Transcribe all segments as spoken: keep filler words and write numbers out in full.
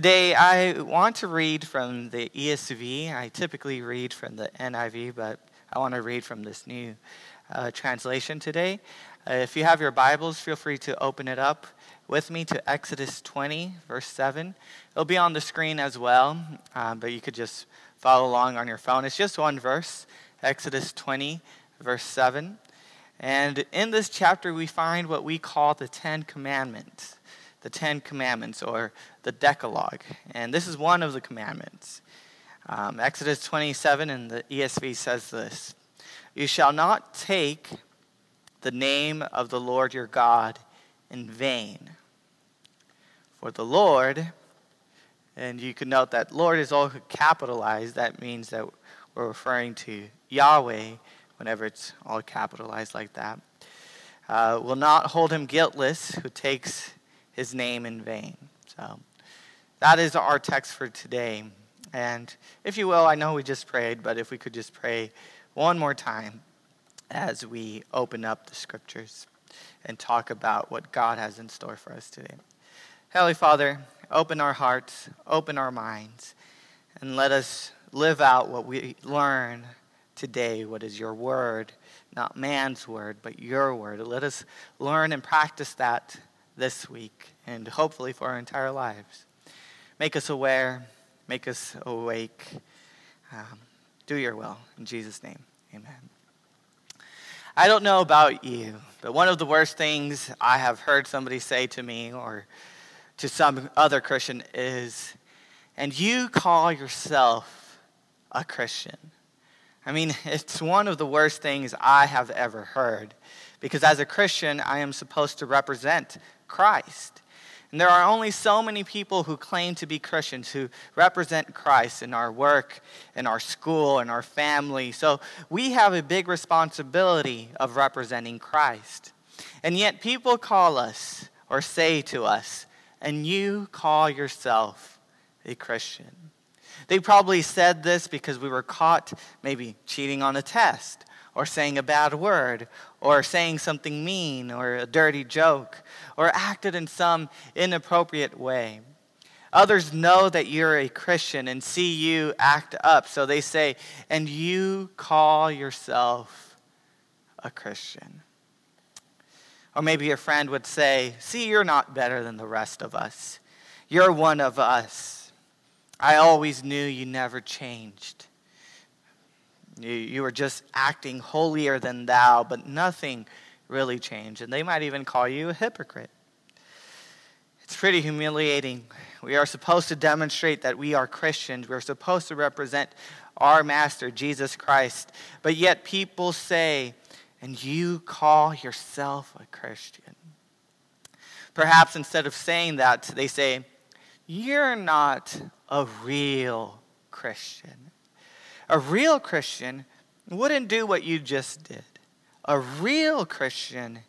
Today, I want to read from the E S V. I typically read from the N I V, but I want to read from this new uh, translation today. Uh, if you have your Bibles, feel free to open it up with me to Exodus twenty, verse seven. It'll be on the screen as well, um, but you could just follow along on your phone. It's just one verse, Exodus twenty, verse seven. And in this chapter, we find what we call the Ten Commandments. The Ten Commandments, or the Decalogue. And this is one of the commandments. Um, Exodus twenty-seven in the E S V says this: "You shall not take the name of the Lord your God in vain. For the Lord," and you can note that Lord is all capitalized. That means that we're referring to Yahweh whenever it's all capitalized like that. Uh, "will not hold him guiltless who takes his name in vain." So that is our text for today. And if you will, I know we just prayed, but if we could just pray one more time as we open up the scriptures and talk about what God has in store for us today. Heavenly Father, open our hearts, open our minds, and let us live out what we learn today, what is your word, not man's word, but your word. Let us learn and practice that this week, and hopefully for our entire lives. Make us aware, make us awake. Um, do your will. In Jesus' name, amen. I don't know about you, but one of the worst things I have heard somebody say to me or to some other Christian is, "And you call yourself a Christian?" I mean, it's one of the worst things I have ever heard, because as a Christian, I am supposed to represent Christ. And there are only so many people who claim to be Christians who represent Christ in our work, in our school, in our family. So we have a big responsibility of representing Christ. And yet people call us or say to us, "And you call yourself a Christian." They probably said this because we were caught maybe cheating on a test, or saying a bad word, or saying something mean, or a dirty joke, or acted in some inappropriate way. Others know that you're a Christian and see you act up, so they say, "And you call yourself a Christian." Or maybe your friend would say, "See, you're not better than the rest of us. You're one of us. I always knew you never changed. You, you were just acting holier than thou," but nothing really changed. And they might even call you a hypocrite. It's pretty humiliating. We are supposed to demonstrate that we are Christians. We're supposed to represent our Master, Jesus Christ. But yet people say, "And you call yourself a Christian." Perhaps instead of saying that, they say, "You're not a real Christian. A real Christian wouldn't do what you just did. A real Christian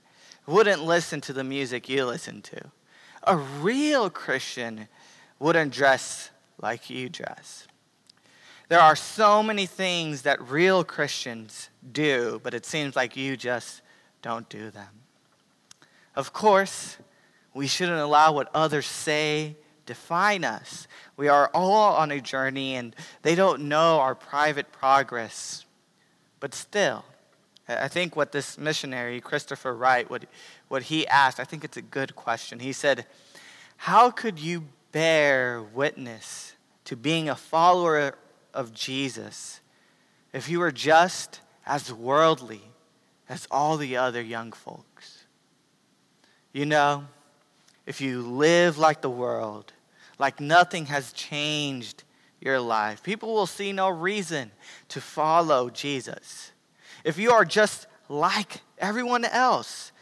wouldn't listen to the music you listen to. A real Christian wouldn't dress like you dress." There are so many things that real Christians do, but it seems like you just don't do them. Of course, we shouldn't allow what others say define us. We are all on a journey, and they don't know our private progress. But still, I think what this missionary, Christopher Wright, what, what he asked, I think it's a good question. He said, "How could you bear witness to being a follower of Jesus if you were just as worldly as all the other young folks? You know, if you live like the world, like nothing has changed your life, people will see no reason to follow Jesus. If you are just like everyone else,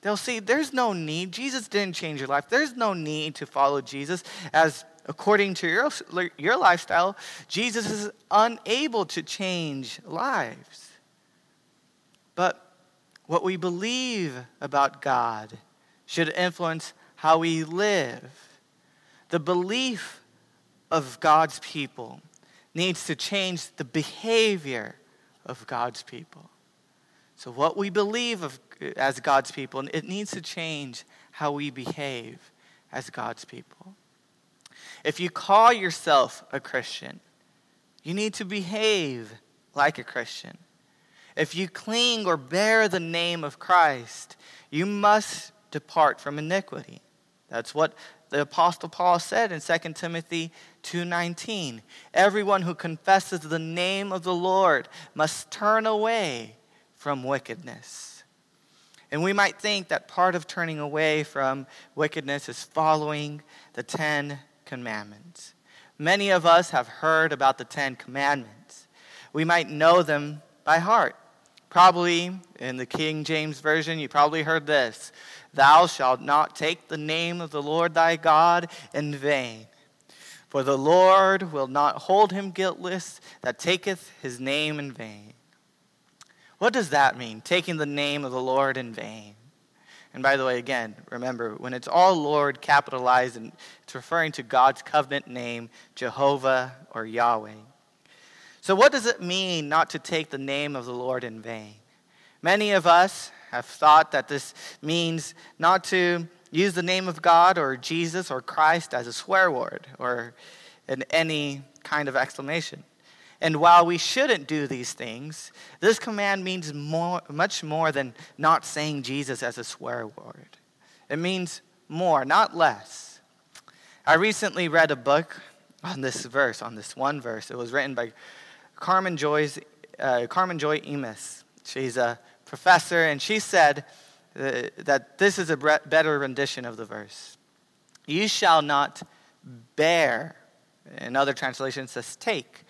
they'll see there's no need. Jesus didn't change your life. There's no need to follow Jesus, as according to your, your lifestyle, Jesus is unable to change lives." But what we believe about God should influence how we live. The belief of God's people needs to change the behavior of God's people. So what we believe of, as God's people, it needs to change how we behave as God's people. If you call yourself a Christian, you need to behave like a Christian. If you cling or bear the name of Christ, you must depart from iniquity. That's what the Apostle Paul said in Second Timothy two nineteen. Everyone who confesses the name of the Lord must turn away from wickedness. And we might think that part of turning away from wickedness is following the Ten Commandments. Many of us have heard about the Ten Commandments. We might know them by heart. Probably, in the King James Version, you probably heard this. Thou shalt not take the name of the Lord thy God in vain. For the Lord will not hold him guiltless that taketh his name in vain. What does that mean, taking the name of the Lord in vain? And by the way, again, remember, when it's all Lord capitalized, and it's referring to God's covenant name, Jehovah or Yahweh. So what does it mean not to take the name of the Lord in vain? Many of us have thought that this means not to use the name of God or Jesus or Christ as a swear word or in any kind of exclamation. And while we shouldn't do these things, this command means more, much more than not saying Jesus as a swear word. It means more, not less. I recently read a book on this verse, on this one verse. It was written by Carmen Joy's, uh, Carmen Joy Imes. She's a professor, and she said uh, that this is a better rendition of the verse. You shall not bear, in other translations, says take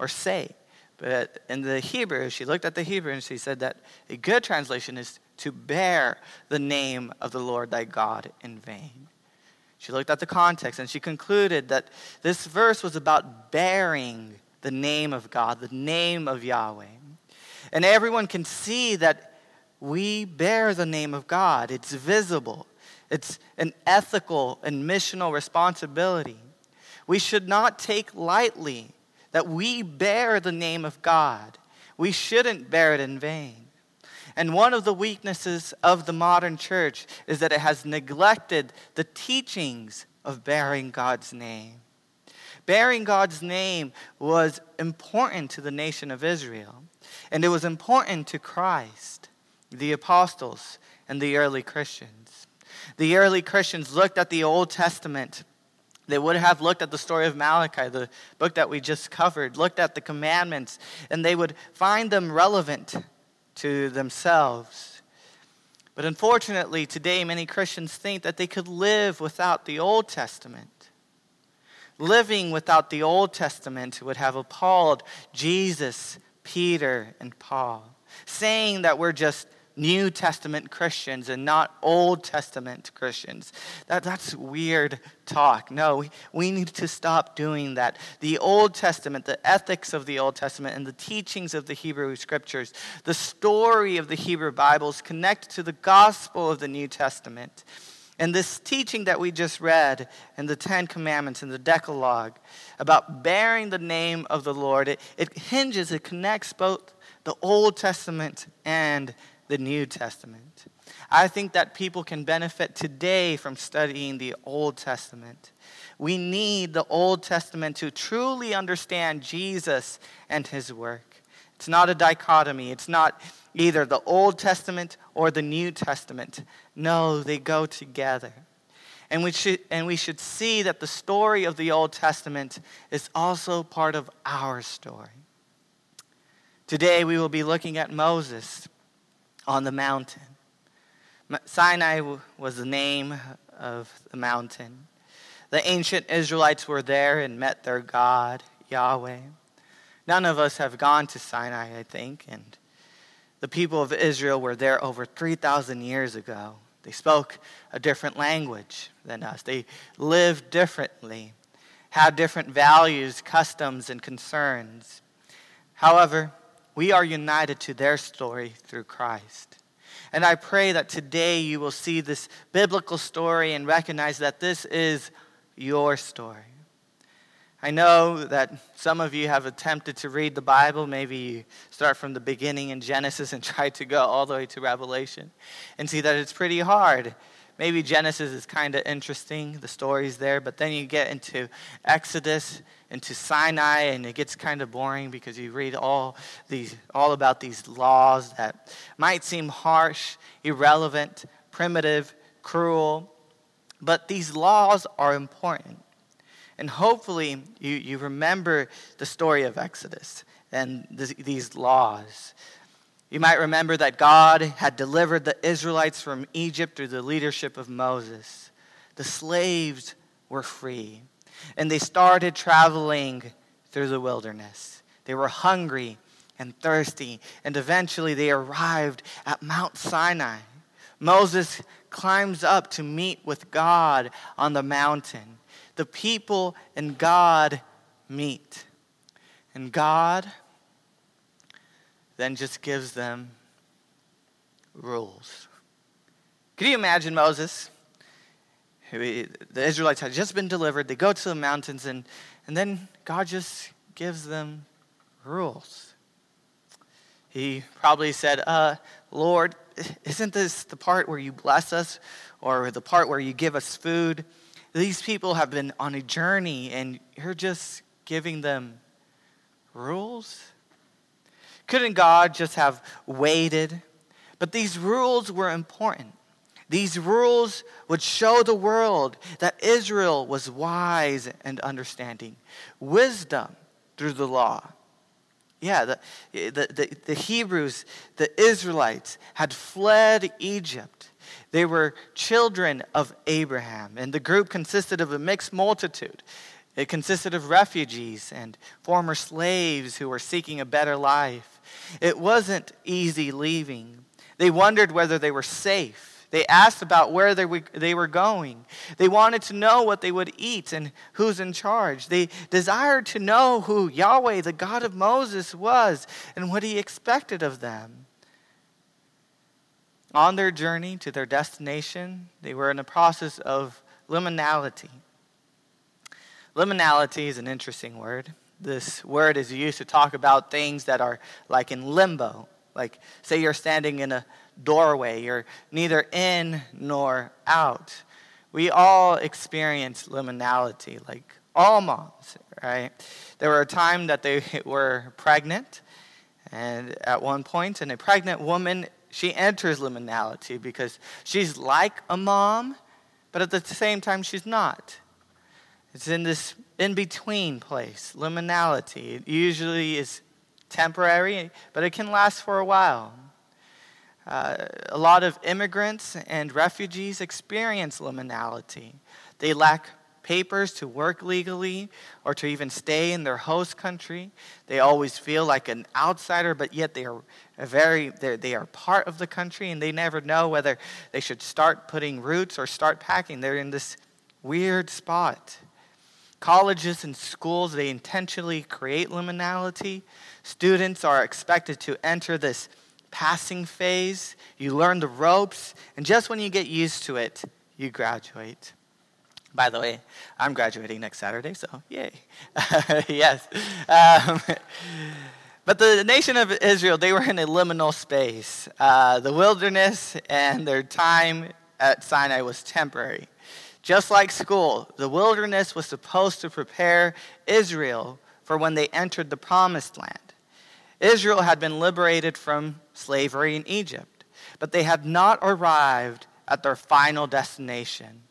or say. But in the Hebrew, she looked at the Hebrew, and she said that a good translation is to bear the name of the Lord thy God in vain. She looked at the context, and she concluded that this verse was about bearing the name of God, the name of Yahweh. And everyone can see that we bear the name of God. It's visible. It's an ethical and missional responsibility. We should not take lightly that we bear the name of God. We shouldn't bear it in vain. And one of the weaknesses of the modern church is that it has neglected the teachings of bearing God's name. Bearing God's name was important to the nation of Israel. And it was important to Christ, the apostles, and the early Christians. The early Christians looked at the Old Testament. They would have looked at the story of Malachi, the book that we just covered, looked at the commandments, and they would find them relevant to themselves. But unfortunately, today many Christians think that they could live without the Old Testament. Living without the Old Testament would have appalled Jesus, Peter, and Paul, saying that we're just New Testament Christians and not Old Testament Christians. That, that's weird talk. No, we, we need to stop doing that. The Old Testament, the ethics of the Old Testament and the teachings of the Hebrew Scriptures, the story of the Hebrew Bibles connect to the gospel of the New Testament. And this teaching that we just read in the Ten Commandments and the Decalogue about bearing the name of the Lord, it, it hinges, it connects both the Old Testament and the New Testament. I think that people can benefit today from studying the Old Testament. We need the Old Testament to truly understand Jesus and his work. It's not a dichotomy. It's not either the Old Testament or the New Testament. No, they go together. And we should and we should see that the story of the Old Testament is also part of our story. Today we will be looking at Moses on the mountain. Sinai was the name of the mountain. The ancient Israelites were there and met their God, Yahweh. None of us have gone to Sinai, I think, and the people of Israel were there over three thousand years ago. They spoke a different language than us. They lived differently, had different values, customs, and concerns. However, we are united to their story through Christ. And I pray that today you will see this biblical story and recognize that this is your story. I know that some of you have attempted to read the Bible. Maybe you start from the beginning in Genesis and try to go all the way to Revelation and see that it's pretty hard. Maybe Genesis is kind of interesting, the stories there, but then you get into Exodus, into Sinai, and it gets kind of boring because you read all these, all about these laws that might seem harsh, irrelevant, primitive, cruel, but these laws are important. And hopefully you, you remember the story of Exodus and th- these laws. You might remember that God had delivered the Israelites from Egypt through the leadership of Moses. The slaves were free, and they started traveling through the wilderness. They were hungry and thirsty, and eventually they arrived at Mount Sinai. Moses climbs up to meet with God on the mountain. The people and God meet. And God then just gives them rules. Can you imagine Moses? The Israelites had just been delivered. They go to the mountains, and, and then God just gives them rules. He probably said, uh, Lord, isn't this the part where you bless us, or the part where you give us food? These people have been on a journey, and you're just giving them rules? Couldn't God just have waited? But these rules were important. These rules would show the world that Israel was wise and understanding. Wisdom through the law. Yeah, the, the, the, the Hebrews, the Israelites had fled Egypt. They were children of Abraham. And the group consisted of a mixed multitude. It consisted of refugees and former slaves who were seeking a better life. It wasn't easy leaving. They wondered whether they were safe. They asked about where they were, they were going. They wanted to know what they would eat and who's in charge. They desired to know who Yahweh, the God of Moses, was and what he expected of them. On their journey to their destination, they were in the process of liminality. Liminality is an interesting word. This word is used to talk about things that are like in limbo. Like, say you're standing in a doorway. You're neither in nor out. We all experience liminality, like all moms, right? There were a time that they were pregnant, and at one point, and a pregnant woman, she enters liminality because she's like a mom, but at the same time, she's not. It's in this in-between place, liminality. It usually is temporary, but it can last for a while. Uh, a lot of immigrants and refugees experience liminality. They lack papers to work legally or to even stay in their host country. They always feel like an outsider, but yet they are a very they are part of the country, and they never know whether they should start putting roots or start packing. They're in this weird spot. Colleges and schools, they intentionally create liminality. Students are expected to enter this passing phase. You learn the ropes, and just when you get used to it, you graduate. By the way, I'm graduating next Saturday, so yay. Yes. Um, but the nation of Israel, they were in a liminal space. Uh, the wilderness and their time at Sinai was temporary. Just like school, the wilderness was supposed to prepare Israel for when they entered the promised land. Israel had been liberated from slavery in Egypt, but they had not arrived at their final destination.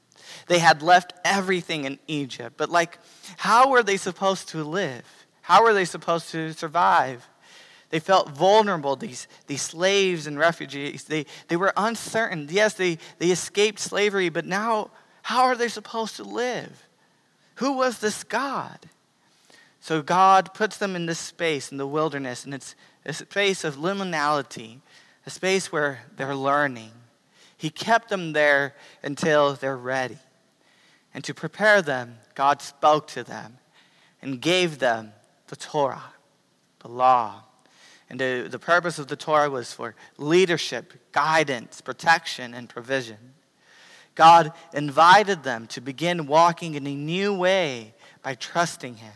They had left everything in Egypt, but like, how were they supposed to live? How were they supposed to survive? They felt vulnerable, these, these slaves and refugees. They, they were uncertain. Yes, they, they escaped slavery, but now, how are they supposed to live? Who was this God? So God puts them in this space in the wilderness, and it's a space of liminality, a space where they're learning. He kept them there until they're ready. And to prepare them, God spoke to them and gave them the Torah, the law. And the, the purpose of the Torah was for leadership, guidance, protection, and provision. God invited them to begin walking in a new way by trusting him.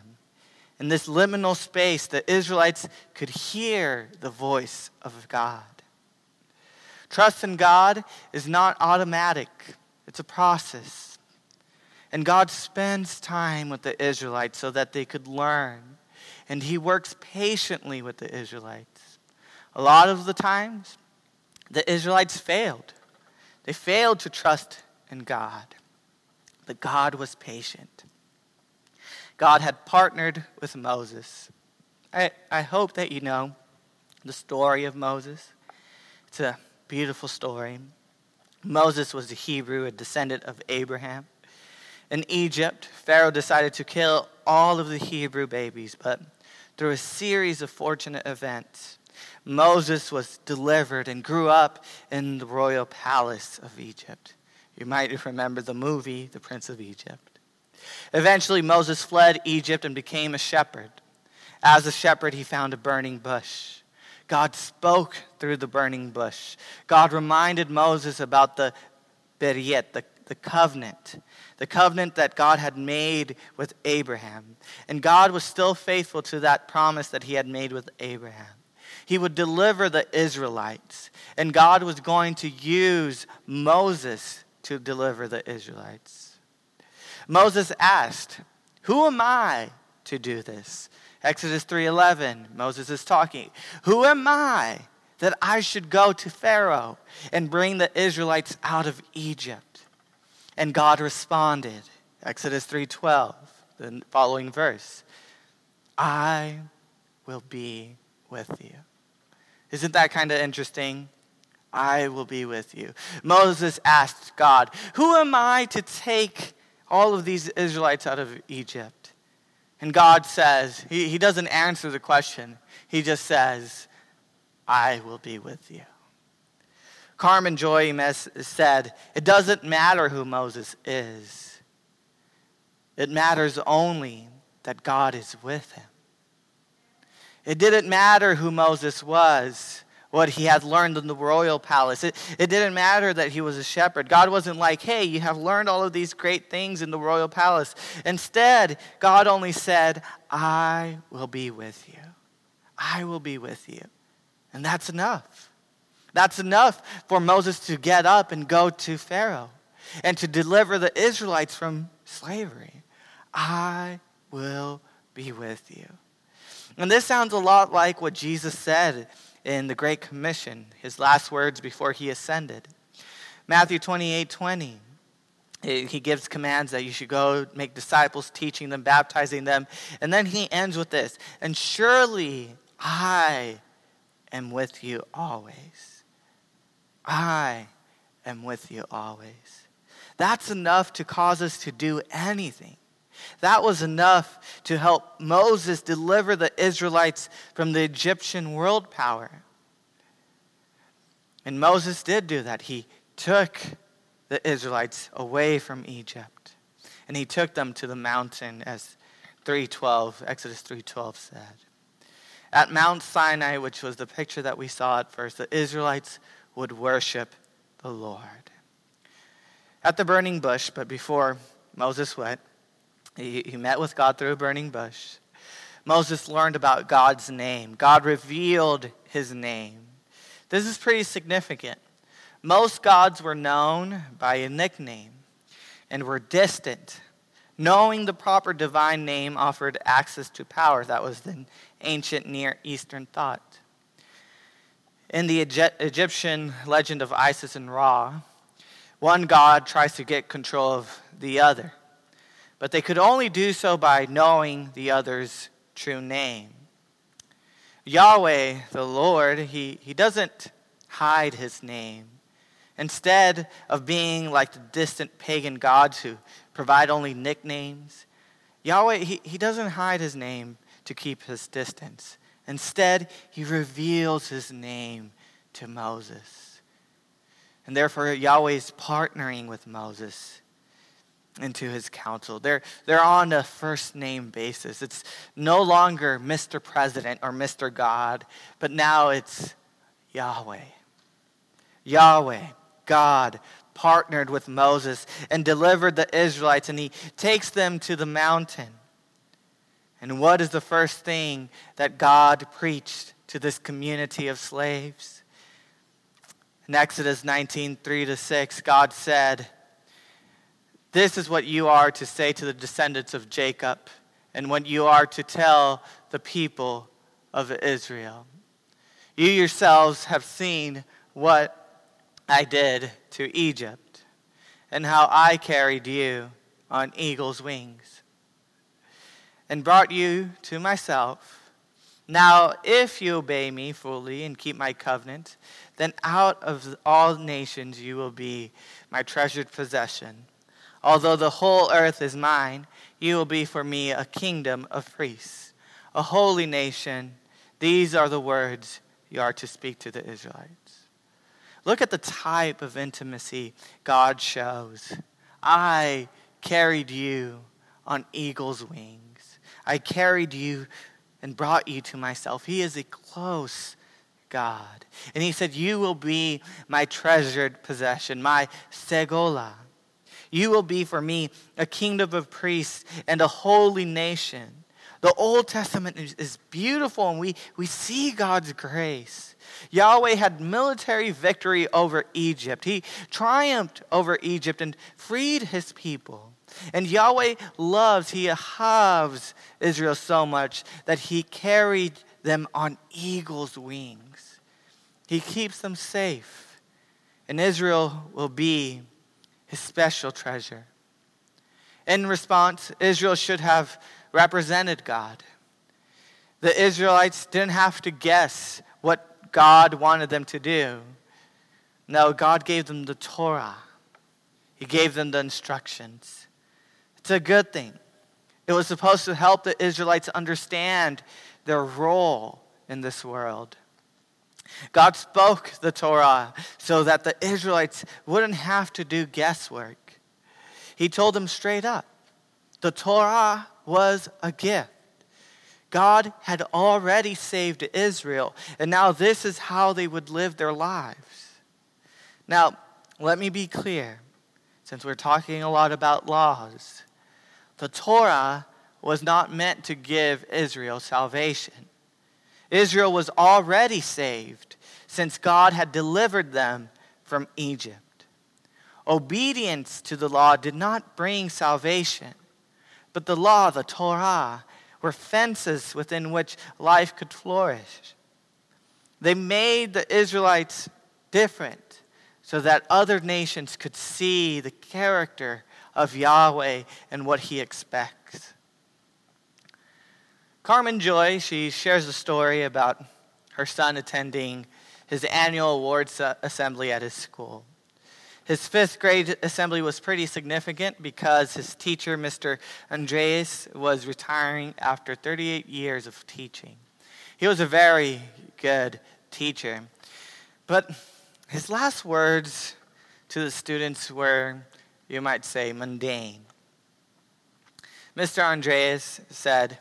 In this liminal space, the Israelites could hear the voice of God. Trust in God is not automatic. It's a process. And God spends time with the Israelites so that they could learn. And he works patiently with the Israelites. A lot of the times, the Israelites failed. They failed to trust in God. But God was patient. God had partnered with Moses. I, I hope that you know the story of Moses. It's a beautiful story. Moses was a Hebrew, a descendant of Abraham. In Egypt, Pharaoh decided to kill all of the Hebrew babies, but through a series of fortunate events, Moses was delivered and grew up in the royal palace of Egypt. You might remember the movie, The Prince of Egypt. Eventually, Moses fled Egypt and became a shepherd. As a shepherd, he found a burning bush. God spoke through the burning bush. God reminded Moses about the Beriyet, the, the covenant, the covenant that God had made with Abraham. And God was still faithful to that promise that he had made with Abraham. He would deliver the Israelites, and God was going to use Moses to deliver the Israelites. Moses asked, "Who am I to do this?" Exodus three eleven, Moses is talking. Who am I that I should go to Pharaoh and bring the Israelites out of Egypt? And God responded, Exodus three twelve, the following verse, I will be with you. Isn't that kind of interesting? I will be with you. Moses asked God, who am I to take all of these Israelites out of Egypt? And God says, he, he doesn't answer the question. He just says, I will be with you. Carmen Joy Imes said, it doesn't matter who Moses is. It matters only that God is with him. It didn't matter who Moses was, what he had learned in the royal palace. It, it didn't matter that he was a shepherd. God wasn't like, hey, you have learned all of these great things in the royal palace. Instead, God only said, I will be with you. I will be with you. And that's enough. That's enough for Moses to get up and go to Pharaoh and to deliver the Israelites from slavery. I will be with you. And this sounds a lot like what Jesus said in the Great Commission, his last words before he ascended. Matthew twenty-eight twenty, he gives commands that you should go make disciples, teaching them, baptizing them. And then he ends with this, and surely I am with you always. I am with you always. That's enough to cause us to do anything. That was enough to help Moses deliver the Israelites from the Egyptian world power. And Moses did do that. He took the Israelites away from Egypt. And he took them to the mountain, as three twelve, Exodus three twelve said. At Mount Sinai, which was the picture that we saw at first, the Israelites would worship the Lord. At the burning bush, but before Moses went, He, he met with God through a burning bush. Moses learned about God's name. God revealed his name. This is pretty significant. Most gods were known by a nickname and were distant. Knowing the proper divine name offered access to power. That was the ancient Near Eastern thought. In the Egyptian legend of Isis and Ra, one god tries to get control of the other. But they could only do so by knowing the other's true name. Yahweh, the Lord, he, he doesn't hide his name. Instead of being like the distant pagan gods who provide only nicknames, Yahweh, he, he doesn't hide his name to keep his distance. Instead, he reveals his name to Moses. And therefore, Yahweh is partnering with Moses into his council. They're, they're on a first name basis. It's no longer Mister President or Mister God, but now it's Yahweh. Yahweh, God, partnered with Moses and delivered the Israelites, and he takes them to the mountain. And what is the first thing that God preached to this community of slaves? In Exodus nineteen three to six, God said, This is what you are to say to the descendants of Jacob and what you are to tell the people of Israel. You yourselves have seen what I did to Egypt and how I carried you on eagle's wings and brought you to myself. Now, if you obey me fully and keep my covenant, then out of all nations you will be my treasured possession. Although the whole earth is mine, you will be for me a kingdom of priests, a holy nation. These are the words you are to speak to the Israelites. Look at the type of intimacy God shows. I carried you on eagle's wings. I carried you and brought you to myself. He is a close God. And he said, you will be my treasured possession, my segolah. You will be for me a kingdom of priests and a holy nation. The Old Testament is beautiful, and we, we see God's grace. Yahweh had military victory over Egypt. He triumphed over Egypt and freed his people. And Yahweh loves, he loves Israel so much that he carried them on eagle's wings. He keeps them safe, and Israel will be his special treasure. In response, Israel should have represented God. The Israelites didn't have to guess what God wanted them to do. No, God gave them the Torah. He gave them the instructions. It's a good thing. It was supposed to help the Israelites understand their role in this world. God spoke the Torah so that the Israelites wouldn't have to do guesswork. He told them straight up, the Torah was a gift. God had already saved Israel, and now this is how they would live their lives. Now, let me be clear, since we're talking a lot about laws, the Torah was not meant to give Israel salvation. Israel was already saved since God had delivered them from Egypt. Obedience to the law did not bring salvation. But the law, the Torah, were fences within which life could flourish. They made the Israelites different so that other nations could see the character of Yahweh and what he expects. Carmen Joy, she shares a story about her son attending his annual awards assembly at his school. His fifth grade assembly was pretty significant because his teacher, Mister Andreas, was retiring after thirty-eight years of teaching. He was a very good teacher. But his last words to the students were, you might say, mundane. Mister Andreas said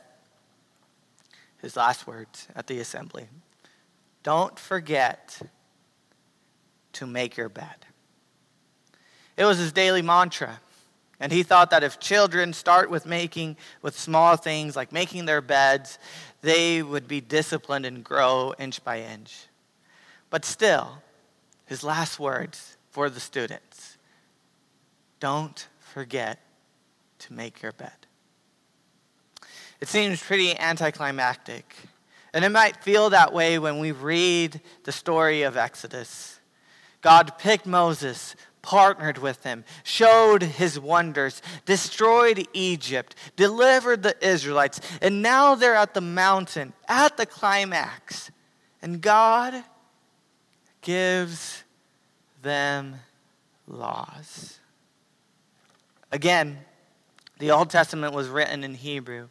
his last words at the assembly, "Don't forget to make your bed." It was his daily mantra, and he thought that if children start with making, with small things like making their beds, they would be disciplined and grow inch by inch. But still, his last words for the students, don't forget to make your bed. It seems pretty anticlimactic, and it might feel that way when we read the story of Exodus. God picked Moses, partnered with him, showed his wonders, destroyed Egypt, delivered the Israelites, and now they're at the mountain, at the climax, and God gives them laws. Again, the Old Testament was written in Hebrew.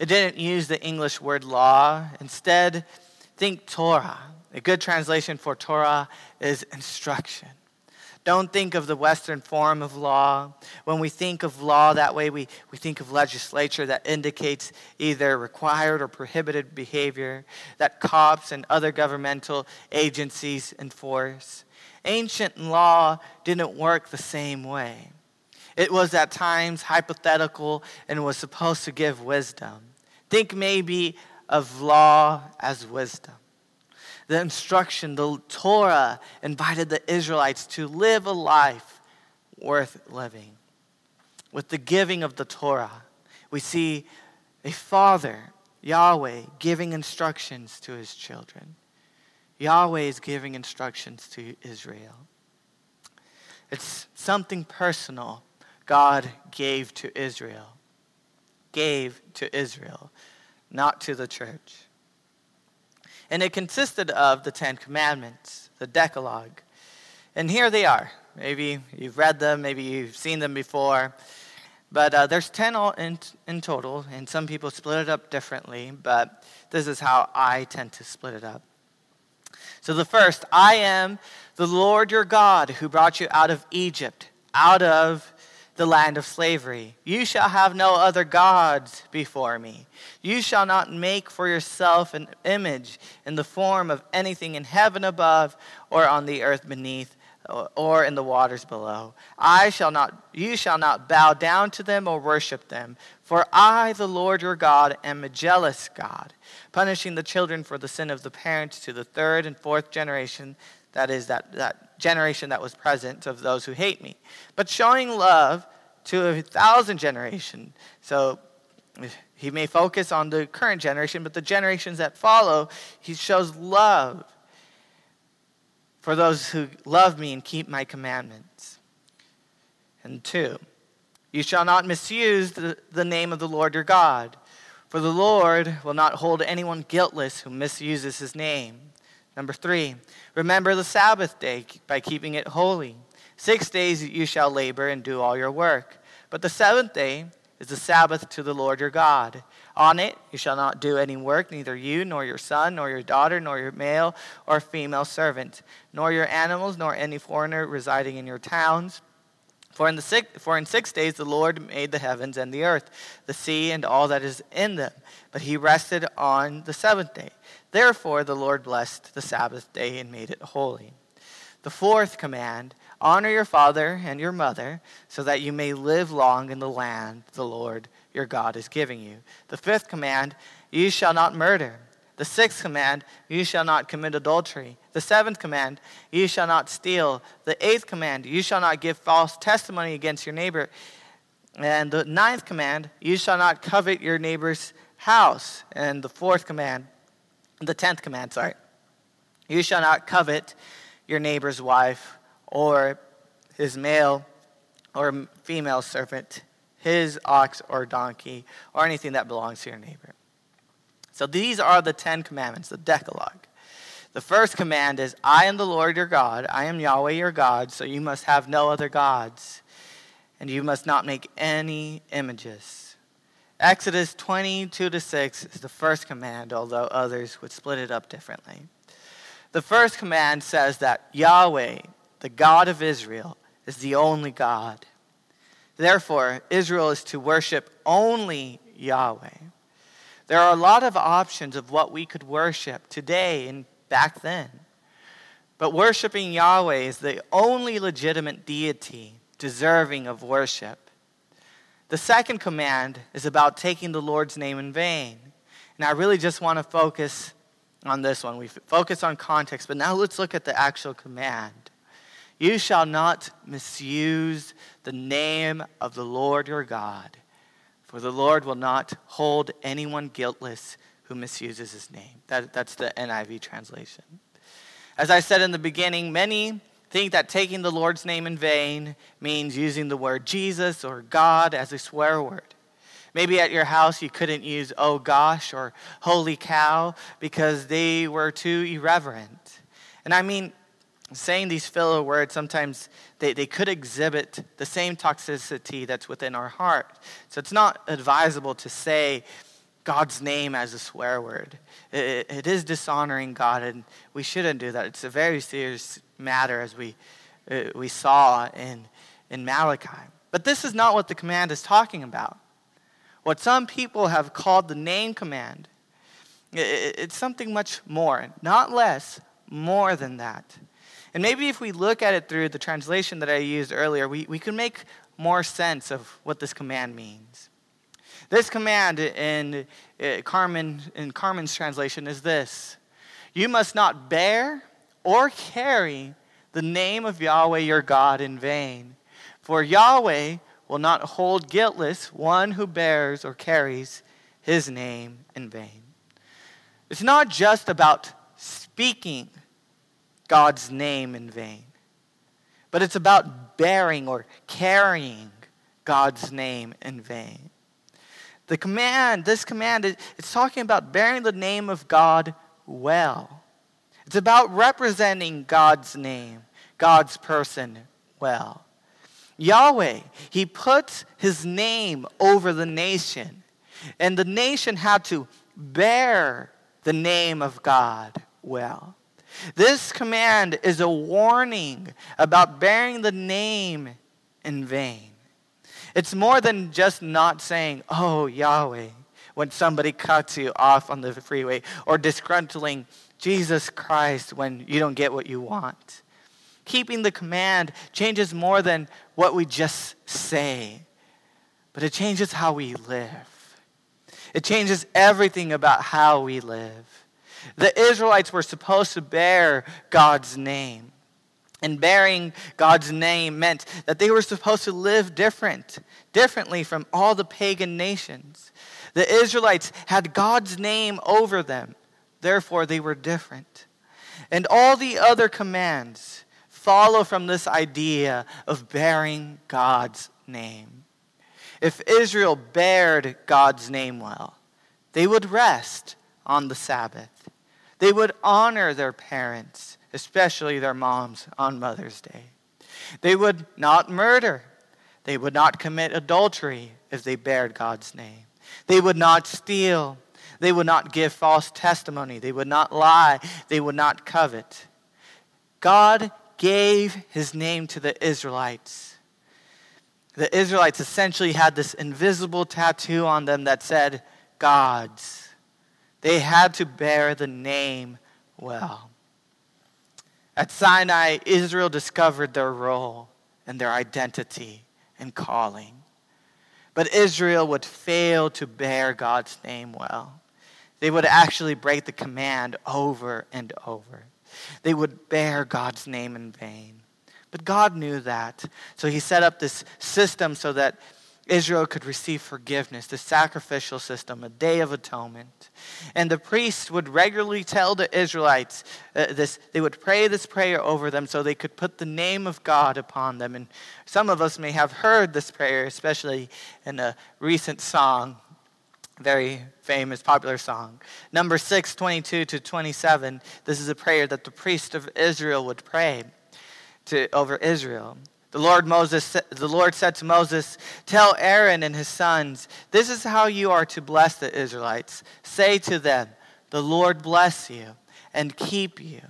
It didn't use the English word law. Instead, think Torah. A good translation for Torah is instruction. Don't think of the Western form of law. When we think of law that way, we, we think of legislature that indicates either required or prohibited behavior that cops and other governmental agencies enforce. Ancient law didn't work the same way. It was at times hypothetical and was supposed to give wisdom. Think maybe of law as wisdom. The instruction, the Torah, invited the Israelites to live a life worth living. with the giving of the Torah, we see a father, Yahweh, giving instructions to his children. Yahweh is giving instructions to Israel. It's something personal God gave to Israel. Gave to Israel, not to the church. And it consisted of the Ten Commandments, the Decalogue. And here they are. Maybe you've read them, maybe you've seen them before. But uh, there's ten all in, in total, and some people split it up differently, but this is how I tend to split it up. So the first, I am the Lord your God who brought you out of Egypt, out of the land of slavery. You shall have no other gods before me. You shall not make for yourself an image in the form of anything in heaven above or on the earth beneath or in the waters below. I shall not, you shall not bow down to them or worship them. For I, the Lord your God, am a jealous God, punishing the children for the sin of the parents to the third and fourth generation, that is, that, that generation that was present of those who hate me, but showing love to a thousand generations. So he may focus on the current generation, but the generations that follow, he shows love for those who love me and keep my commandments. And two, you shall not misuse the, the name of the Lord your God, for the Lord will not hold anyone guiltless who misuses his name. Number three, remember the Sabbath day by keeping it holy. Six days you shall labor and do all your work. But the seventh day is the Sabbath to the Lord your God. On it you shall not do any work, neither you, nor your son, nor your daughter, nor your male or female servant, nor your animals, nor any foreigner residing in your towns. For in, the six, for in six days the Lord made the heavens and the earth, the sea and all that is in them. But he rested on the seventh day. Therefore the Lord blessed the Sabbath day and made it holy. The fourth command, honor your father and your mother so that you may live long in the land the Lord your God is giving you. The fifth command, you shall not murder. The sixth command, you shall not commit adultery. The seventh command, you shall not steal. The eighth command, you shall not give false testimony against your neighbor. And the ninth command, you shall not covet your neighbor's house. And the fourth command, the tenth command, sorry, you shall not covet your neighbor's wife or his male or female servant, his ox or donkey, or anything that belongs to your neighbor. So these are the Ten Commandments, the Decalogue. The first command is, I am the Lord your God, I am Yahweh your God, so you must have no other gods, and you must not make any images. Exodus twenty-two to six is the first command, although others would split it up differently. The first command says that Yahweh, the God of Israel, is the only God. Therefore, Israel is to worship only Yahweh. There are a lot of options of what we could worship today and back then. But worshiping Yahweh is the only legitimate deity deserving of worship. The second command is about taking the Lord's name in vain. And I really just want to focus on this one. We focus on context, but now let's look at the actual command. You shall not misuse the name of the Lord your God. For the Lord will not hold anyone guiltless who misuses his name. That, that's the N I V translation. As I said in the beginning, many think that taking the Lord's name in vain means using the word Jesus or God as a swear word. Maybe at your house you couldn't use oh gosh or holy cow because they were too irreverent. And I mean, saying these filler words, sometimes they, they could exhibit the same toxicity that's within our heart. So it's not advisable to say God's name as a swear word. It, it is dishonoring God, and we shouldn't do that. It's a very serious matter, as we uh, we saw in, in Malachi. But this is not what the command is talking about. What some people have called the name command, it, it's something much more, not less, more than that. And maybe if we look at it through the translation that I used earlier, we, we can make more sense of what this command means. This command in uh, Carmen in Carmen's translation is this: you must not bear or carry the name of Yahweh your God in vain, for Yahweh will not hold guiltless one who bears or carries his name in vain. It's not just about speaking God's name in vain, but it's about bearing or carrying God's name in vain. The command, this command, it's talking about bearing the name of God well. It's about representing God's name, God's person well. Yahweh, he puts his name over the nation, and the nation had to bear the name of God well. This command is a warning about bearing the name in vain. It's more than just not saying, oh, Yahweh, when somebody cuts you off on the freeway, or disgruntling Jesus Christ when you don't get what you want. Keeping the command changes more than what we just say, but it changes how we live. It changes everything about how we live. The Israelites were supposed to bear God's name. And bearing God's name meant that they were supposed to live different, differently from all the pagan nations. The Israelites had God's name over them. Therefore, they were different. And all the other commands follow from this idea of bearing God's name. If Israel bared God's name well, they would rest on the Sabbath. They would honor their parents, especially their moms, on Mother's Day. They would not murder. They would not commit adultery if they bared God's name. They would not steal. They would not give false testimony. They would not lie. They would not covet. God gave his name to the Israelites. The Israelites essentially had this invisible tattoo on them that said, God's. They had to bear the name well. At Sinai, Israel discovered their role and their identity and calling. But Israel would fail to bear God's name well. They would actually break the command over and over. They would bear God's name in vain. But God knew that. So he set up this system so that Israel could receive forgiveness, the sacrificial system, a day of atonement. And the priests would regularly tell the Israelites uh, this. They would pray this prayer over them so they could put the name of God upon them. And some of us may have heard this prayer, especially in a recent song, very famous, popular song. Number six, twenty-two to twenty-seven, this is a prayer that the priest of Israel would pray to over Israel. The Lord Moses, the Lord said to Moses, tell Aaron and his sons, this is how you are to bless the Israelites. Say to them, the Lord bless you and keep you.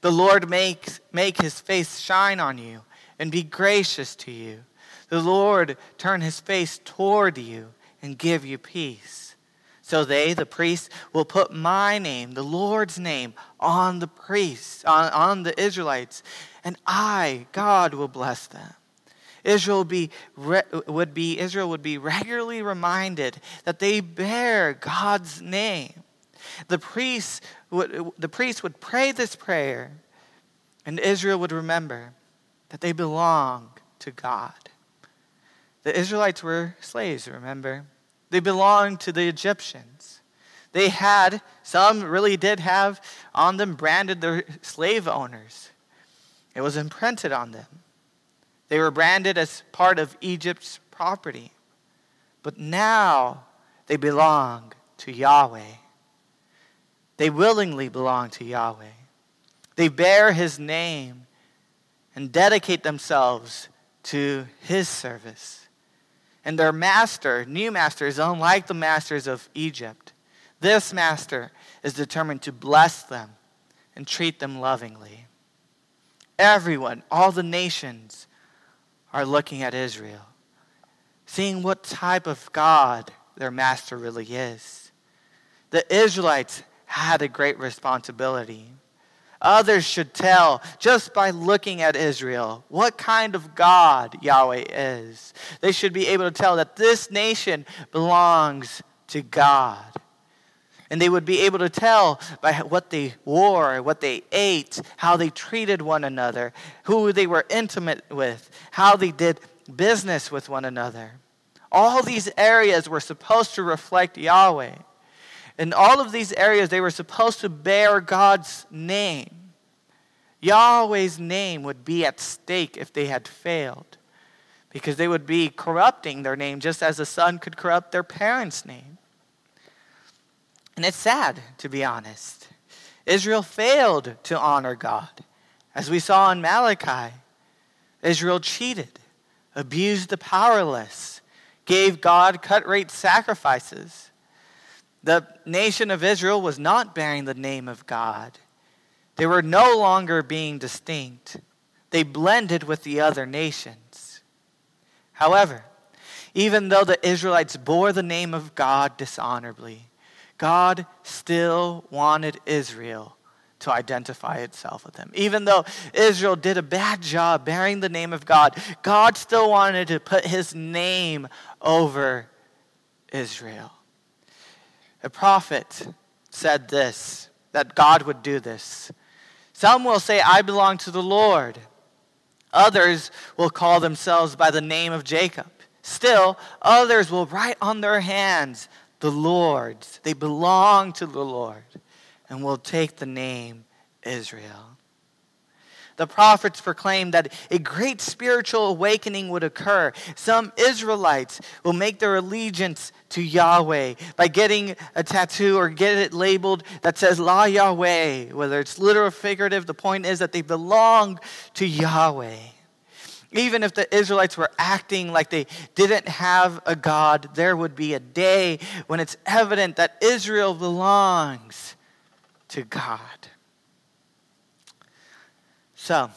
The Lord makes, make his face shine on you and be gracious to you. The Lord turn his face toward you and give you peace. So they, the priests, will put my name, the Lord's name, on the priests, on, on the Israelites. And I, God, will bless them. Israel be, would be, Israel would be regularly reminded that they bear God's name. The priests would, the priests would pray this prayer, and Israel would remember that they belong to God. The Israelites were slaves, remember? They belonged to the Egyptians. They had, some really did have on them branded their slave owners. It was imprinted on them. They were branded as part of Egypt's property. But now they belong to Yahweh. They willingly belong to Yahweh. They bear his name and dedicate themselves to his service. And their master, new master, is unlike the masters of Egypt. This master is determined to bless them and treat them lovingly. Everyone, all the nations are looking at Israel, seeing what type of God their master really is. The Israelites had a great responsibility. Others should tell just by looking at Israel what kind of God Yahweh is. They should be able to tell that this nation belongs to God. And they would be able to tell by what they wore, what they ate, how they treated one another, who they were intimate with, how they did business with one another. All these areas were supposed to reflect Yahweh. In all of these areas, they were supposed to bear God's name. Yahweh's name would be at stake if they had failed, because they would be corrupting their name just as a son could corrupt their parents' name. And it's sad, to be honest. Israel failed to honor God. As we saw in Malachi, Israel cheated, abused the powerless, gave God cut-rate sacrifices. The nation of Israel was not bearing the name of God. They were no longer being distinct. They blended with the other nations. However, even though the Israelites bore the name of God dishonorably, God still wanted Israel to identify itself with him. Even though Israel did a bad job bearing the name of God, God still wanted to put his name over Israel. A prophet said this, that God would do this. Some will say, I belong to the Lord. Others will call themselves by the name of Jacob. Still, others will write on their hands, the Lord's. They belong to the Lord. And will take the name Israel. The prophets proclaimed that a great spiritual awakening would occur. Some Israelites will make their allegiance to Yahweh by getting a tattoo or get it labeled that says La Yahweh. Whether it's literal or figurative, the point is that they belong to Yahweh. Even if the Israelites were acting like they didn't have a God, there would be a day when it's evident that Israel belongs to God. So,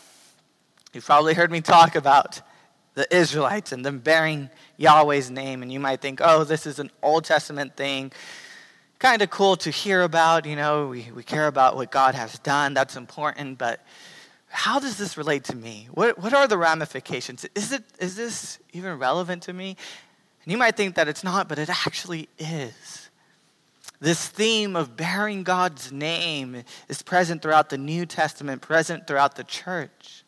you've probably heard me talk about the Israelites and them bearing Yahweh's name, and you might think, oh, this is an Old Testament thing. Kind of cool to hear about, you know, we, we care about what God has done, that's important, but how does this relate to me? What what are the ramifications? Is it is this even relevant to me? And you might think that it's not, but it actually is. This theme of bearing God's name is present throughout the New Testament, present throughout the church.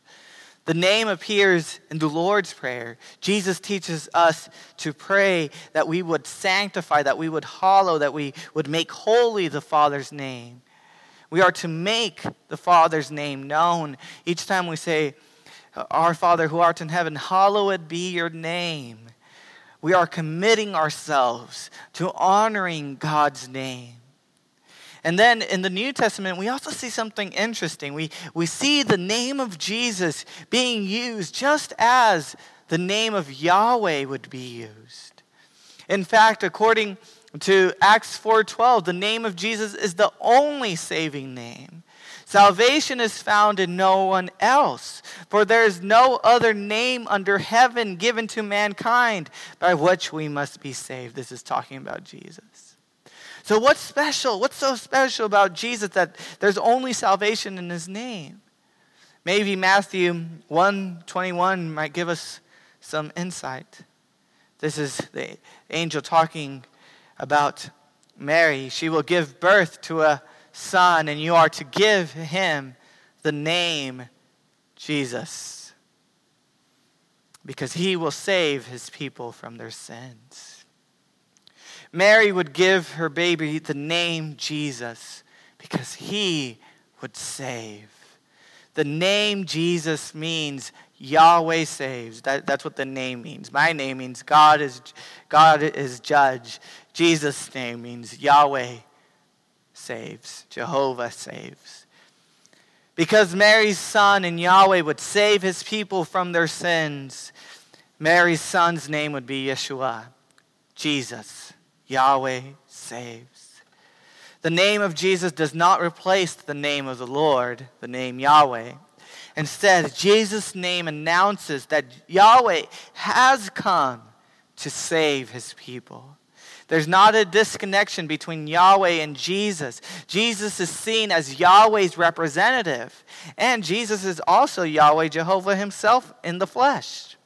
The name appears in the Lord's Prayer. Jesus teaches us to pray that we would sanctify, that we would hallow, that we would make holy the Father's name. We are to make the Father's name known. Each time we say, Our Father who art in heaven, hallowed be your name. We are committing ourselves to honoring God's name. And then in the New Testament, we also see something interesting. We, we see the name of Jesus being used just as the name of Yahweh would be used. In fact, according to Acts four twelve, the name of Jesus is the only saving name. Salvation is found in no one else, for there is no other name under heaven given to mankind by which we must be saved. This is talking about Jesus. So what's special? What's so special about Jesus that there's only salvation in his name? Maybe Matthew one twenty-one might give us some insight. This is the angel talking about Mary. She will give birth to a Son, and you are to give him the name Jesus, because he will save his people from their sins. Mary would give her baby the name Jesus because he would save. The name Jesus means Yahweh saves. That, that's what the name means. My name means God is, God is judge. Jesus' name means Yahweh saves. Jehovah saves. Because Mary's son and Yahweh would save his people from their sins, Mary's son's name would be Yeshua, Jesus. Yahweh saves. The name of Jesus does not replace the name of the Lord, the name Yahweh. Instead, Jesus' name announces that Yahweh has come to save his people. There's not a disconnection between Yahweh and Jesus. Jesus is seen as Yahweh's representative. And Jesus is also Yahweh, Jehovah himself in the flesh.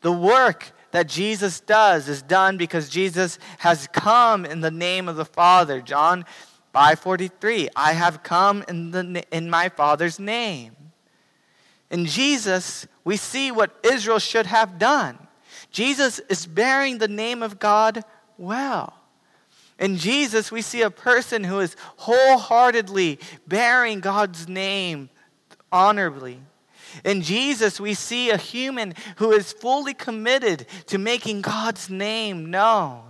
The work that Jesus does is done because Jesus has come in the name of the Father. John five forty-three, I have come in, the, in my Father's name. In Jesus, we see what Israel should have done. Jesus is bearing the name of God well. In Jesus, we see a person who is wholeheartedly bearing God's name honorably. In Jesus, we see a human who is fully committed to making God's name known.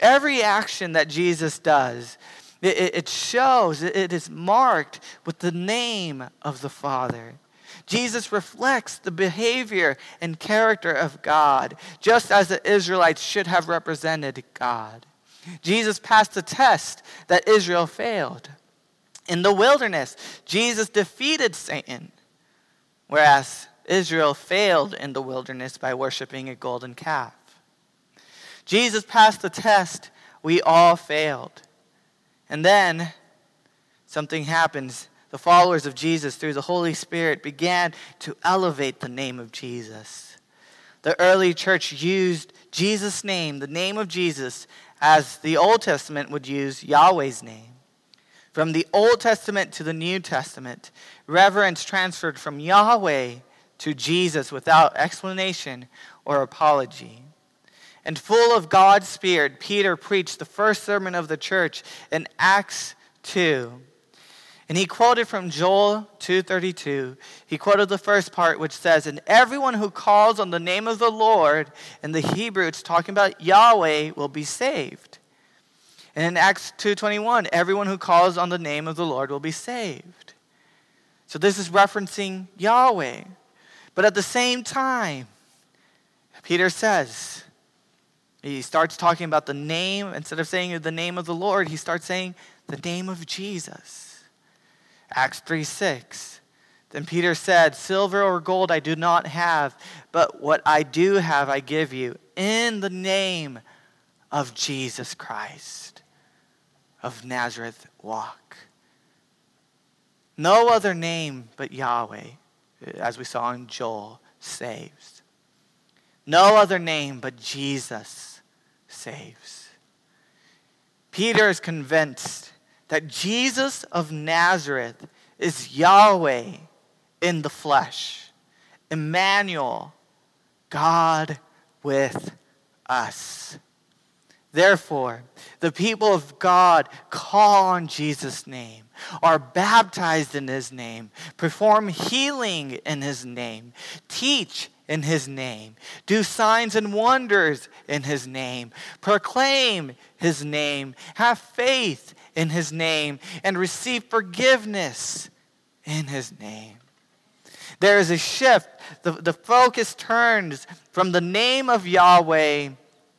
Every action that Jesus does, it, it shows, it is marked with the name of the Father. Jesus reflects the behavior and character of God, just as the Israelites should have represented God. Jesus passed the test that Israel failed. In the wilderness, Jesus defeated Satan, whereas Israel failed in the wilderness by worshiping a golden calf. Jesus passed the test, we all failed. And then something happens. The followers of Jesus, through the Holy Spirit, began to elevate the name of Jesus. The early church used Jesus' name, the name of Jesus, as the Old Testament would use Yahweh's name. From the Old Testament to the New Testament, reverence transferred from Yahweh to Jesus without explanation or apology. And full of God's Spirit, Peter preached the first sermon of the church in Acts two. And he quoted from Joel two thirty-two. He quoted the first part, which says, "And everyone who calls on the name of the Lord," in the Hebrew, it's talking about Yahweh, "will be saved." And in Acts two twenty-one, "Everyone who calls on the name of the Lord will be saved." So this is referencing Yahweh. But at the same time, Peter says, he starts talking about the name. Instead of saying the name of the Lord, he starts saying the name of Jesus. Acts three six. Then Peter said, "Silver or gold I do not have, but what I do have I give you. In the name of Jesus Christ of Nazareth, walk." No other name but Yahweh, as we saw in Joel, saves. No other name but Jesus saves. Peter is convinced that Jesus of Nazareth is Yahweh in the flesh. Emmanuel, God with us. Therefore, the people of God call on Jesus' name, are baptized in his name, perform healing in his name, teach in his name, do signs and wonders in his name, proclaim his name, have faith in his name, and receive forgiveness in his name. There is a shift. The, the focus turns from the name of Yahweh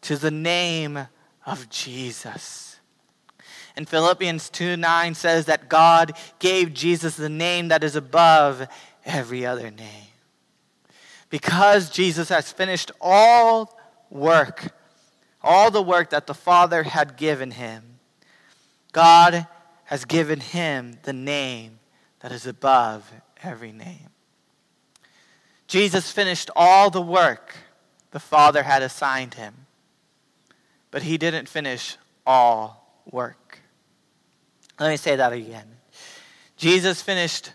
to the name of Jesus. And Philippians two nine says that God gave Jesus the name that is above every other name. Because Jesus has finished all work, all the work that the Father had given him, God has given him the name that is above every name. Jesus finished all the work the Father had assigned him, but he didn't finish all work. Let me say that again. Jesus finished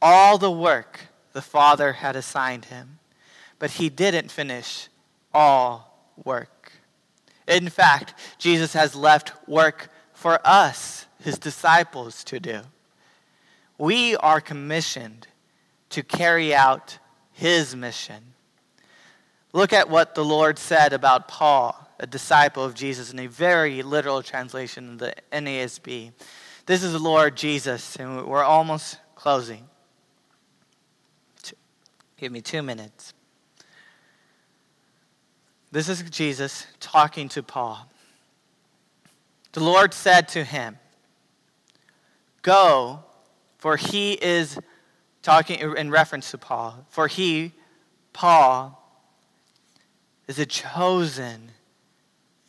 all the work the Father had assigned him, but he didn't finish all work. In fact, Jesus has left work for us, his disciples, to do. We are commissioned to carry out his mission. Look at what the Lord said about Paul, a disciple of Jesus, in a very literal translation of the N A S B. This is the Lord Jesus, and we're almost closing. Give me two minutes. This is Jesus talking to Paul. The Lord said to him, "Go," for he is talking in reference to Paul, for he, Paul, is a chosen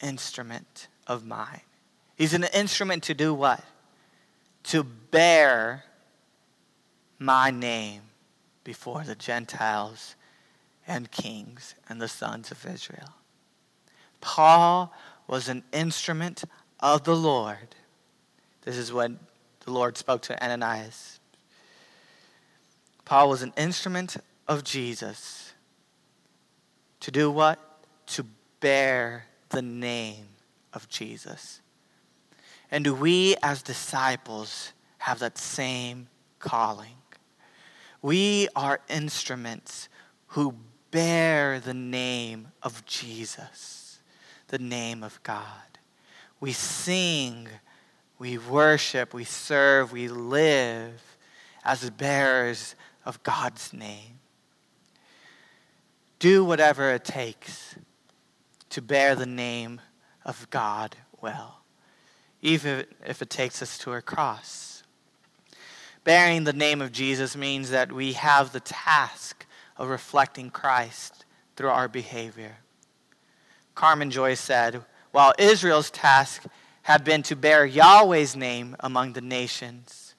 instrument of mine. He's an instrument to do what? To bear my name before the Gentiles and kings and the sons of Israel. Paul was an instrument of the Lord. This is when the Lord spoke to Ananias. Paul was an instrument of Jesus. To do what? To bear the name of Jesus. And do we as disciples have that same calling? We are instruments who bear the name of Jesus, the name of God. We sing, we worship, we serve, we live as bearers of God's name. Do whatever it takes to bear the name of God well, even if it takes us to a cross. Bearing the name of Jesus means that we have the task of reflecting Christ through our behavior. Carmen Joy said, while Israel's task had been to bear Yahweh's name among the nations,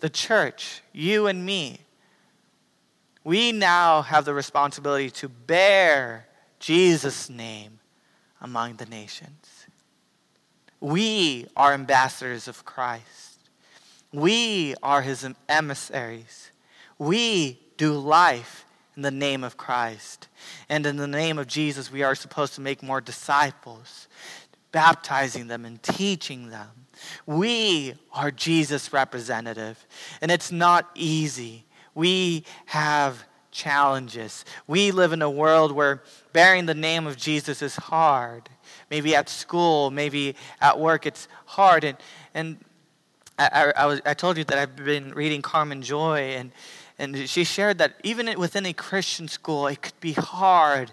the church, you and me, we now have the responsibility to bear Jesus' name among the nations. We are ambassadors of Christ. We are his emissaries. We do life in the name of Christ. And in the name of Jesus, we are supposed to make more disciples, baptizing them and teaching them. We are Jesus' representative. And it's not easy. We have challenges. We live in a world where bearing the name of Jesus is hard. Maybe at school, maybe at work, it's hard. And and I, I, was, I told you that I've been reading Carmen Joy, and, and she shared that even within a Christian school, it could be hard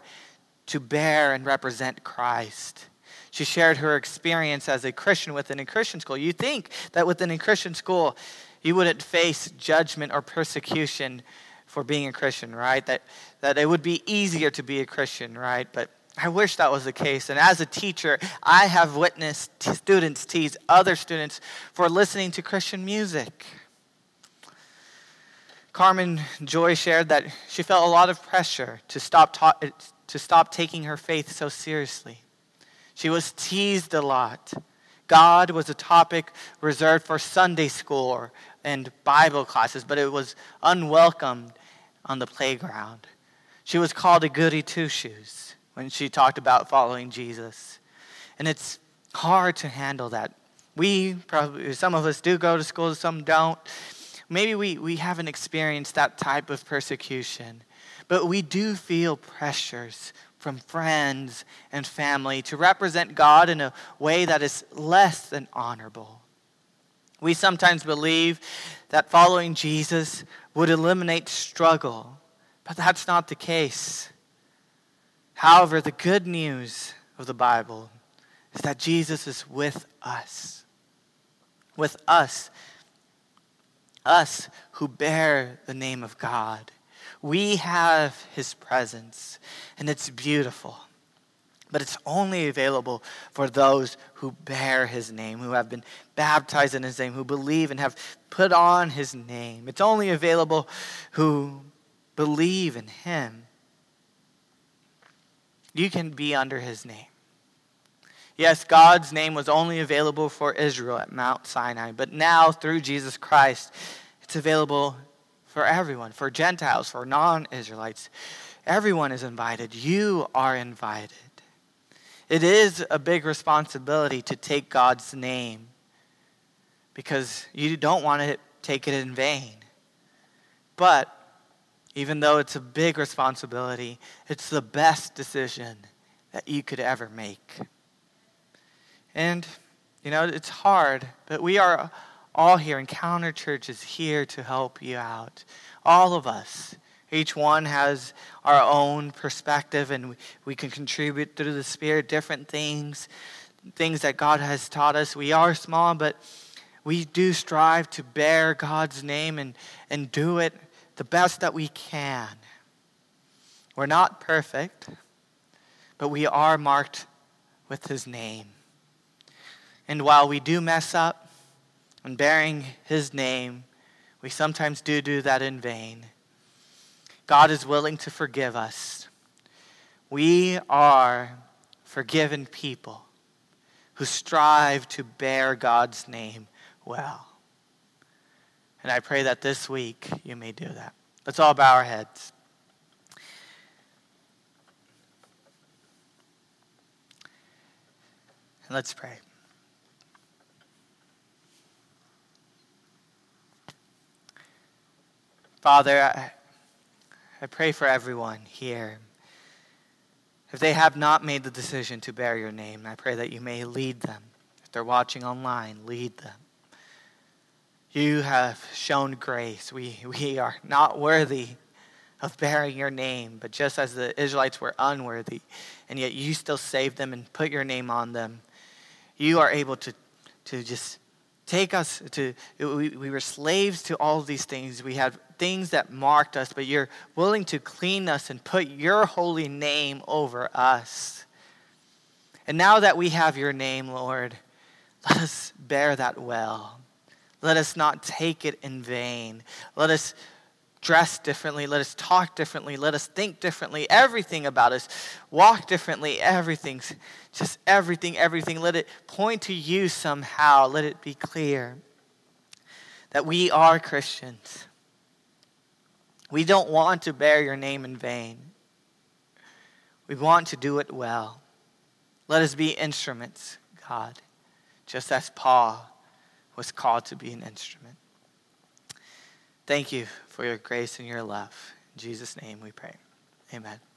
to bear and represent Christ. She shared her experience as a Christian within a Christian school. You think that within a Christian school, you wouldn't face judgment or persecution for being a Christian, right? That, that it would be easier to be a Christian, right? But I wish that was the case. And as a teacher, I have witnessed t- students tease other students for listening to Christian music. Carmen Joy shared that she felt a lot of pressure to stop ta- to stop taking her faith so seriously. She was teased a lot. God was a topic reserved for Sunday school and Bible classes, but it was unwelcomed on the playground. She was called a goody two-shoes when she talked about following Jesus. And it's hard to handle that. We probably, some of us do go to school, some don't. Maybe we, we haven't experienced that type of persecution, but we do feel pressures from friends and family to represent God in a way that is less than honorable. We sometimes believe that following Jesus would eliminate struggle, but that's not the case. However, the good news of the Bible is that Jesus is with us. With us. Us who bear the name of God. We have his presence, and it's beautiful. But it's only available for those who bear his name, who have been baptized in his name, who believe and have put on his name. It's only available who believe in him. You can be under his name. Yes, God's name was only available for Israel at Mount Sinai, but now through Jesus Christ, it's available for everyone, for Gentiles, for non-Israelites. Everyone is invited. You are invited. It is a big responsibility to take God's name because you don't want to take it in vain. But even though it's a big responsibility, it's the best decision that you could ever make. And, you know, it's hard, but we are all here. Encounter Church is here to help you out. All of us. Each one has our own perspective, and we can contribute through the Spirit different things, things that God has taught us. We are small, but we do strive to bear God's name and, and do it the best that we can. We're not perfect, but we are marked with his name. And while we do mess up in bearing his name, we sometimes do do that in vain. God is willing to forgive us. We are forgiven people who strive to bear God's name well. And I pray that this week you may do that. Let's all bow our heads. Let's pray. Father, I, I pray for everyone here. If they have not made the decision to bear your name, I pray that you may lead them. If they're watching online, lead them. You have shown grace. We, we are not worthy of bearing your name, but just as the Israelites were unworthy, and yet you still saved them and put your name on them, you are able to, to just take us to, we, we were slaves to all of these things. We had things that marked us, but you're willing to clean us and put your holy name over us. And now that we have your name, Lord, let us bear that well. Let us not take it in vain. Let us dress differently. Let us talk differently. Let us think differently. Everything about us. Walk differently. Everything. Just everything, everything. Let it point to you somehow. Let it be clear that we are Christians. We don't want to bear your name in vain. We want to do it well. Let us be instruments, God, just as Paul was called to be an instrument. Thank you for your grace and your love. In Jesus' name we pray. Amen.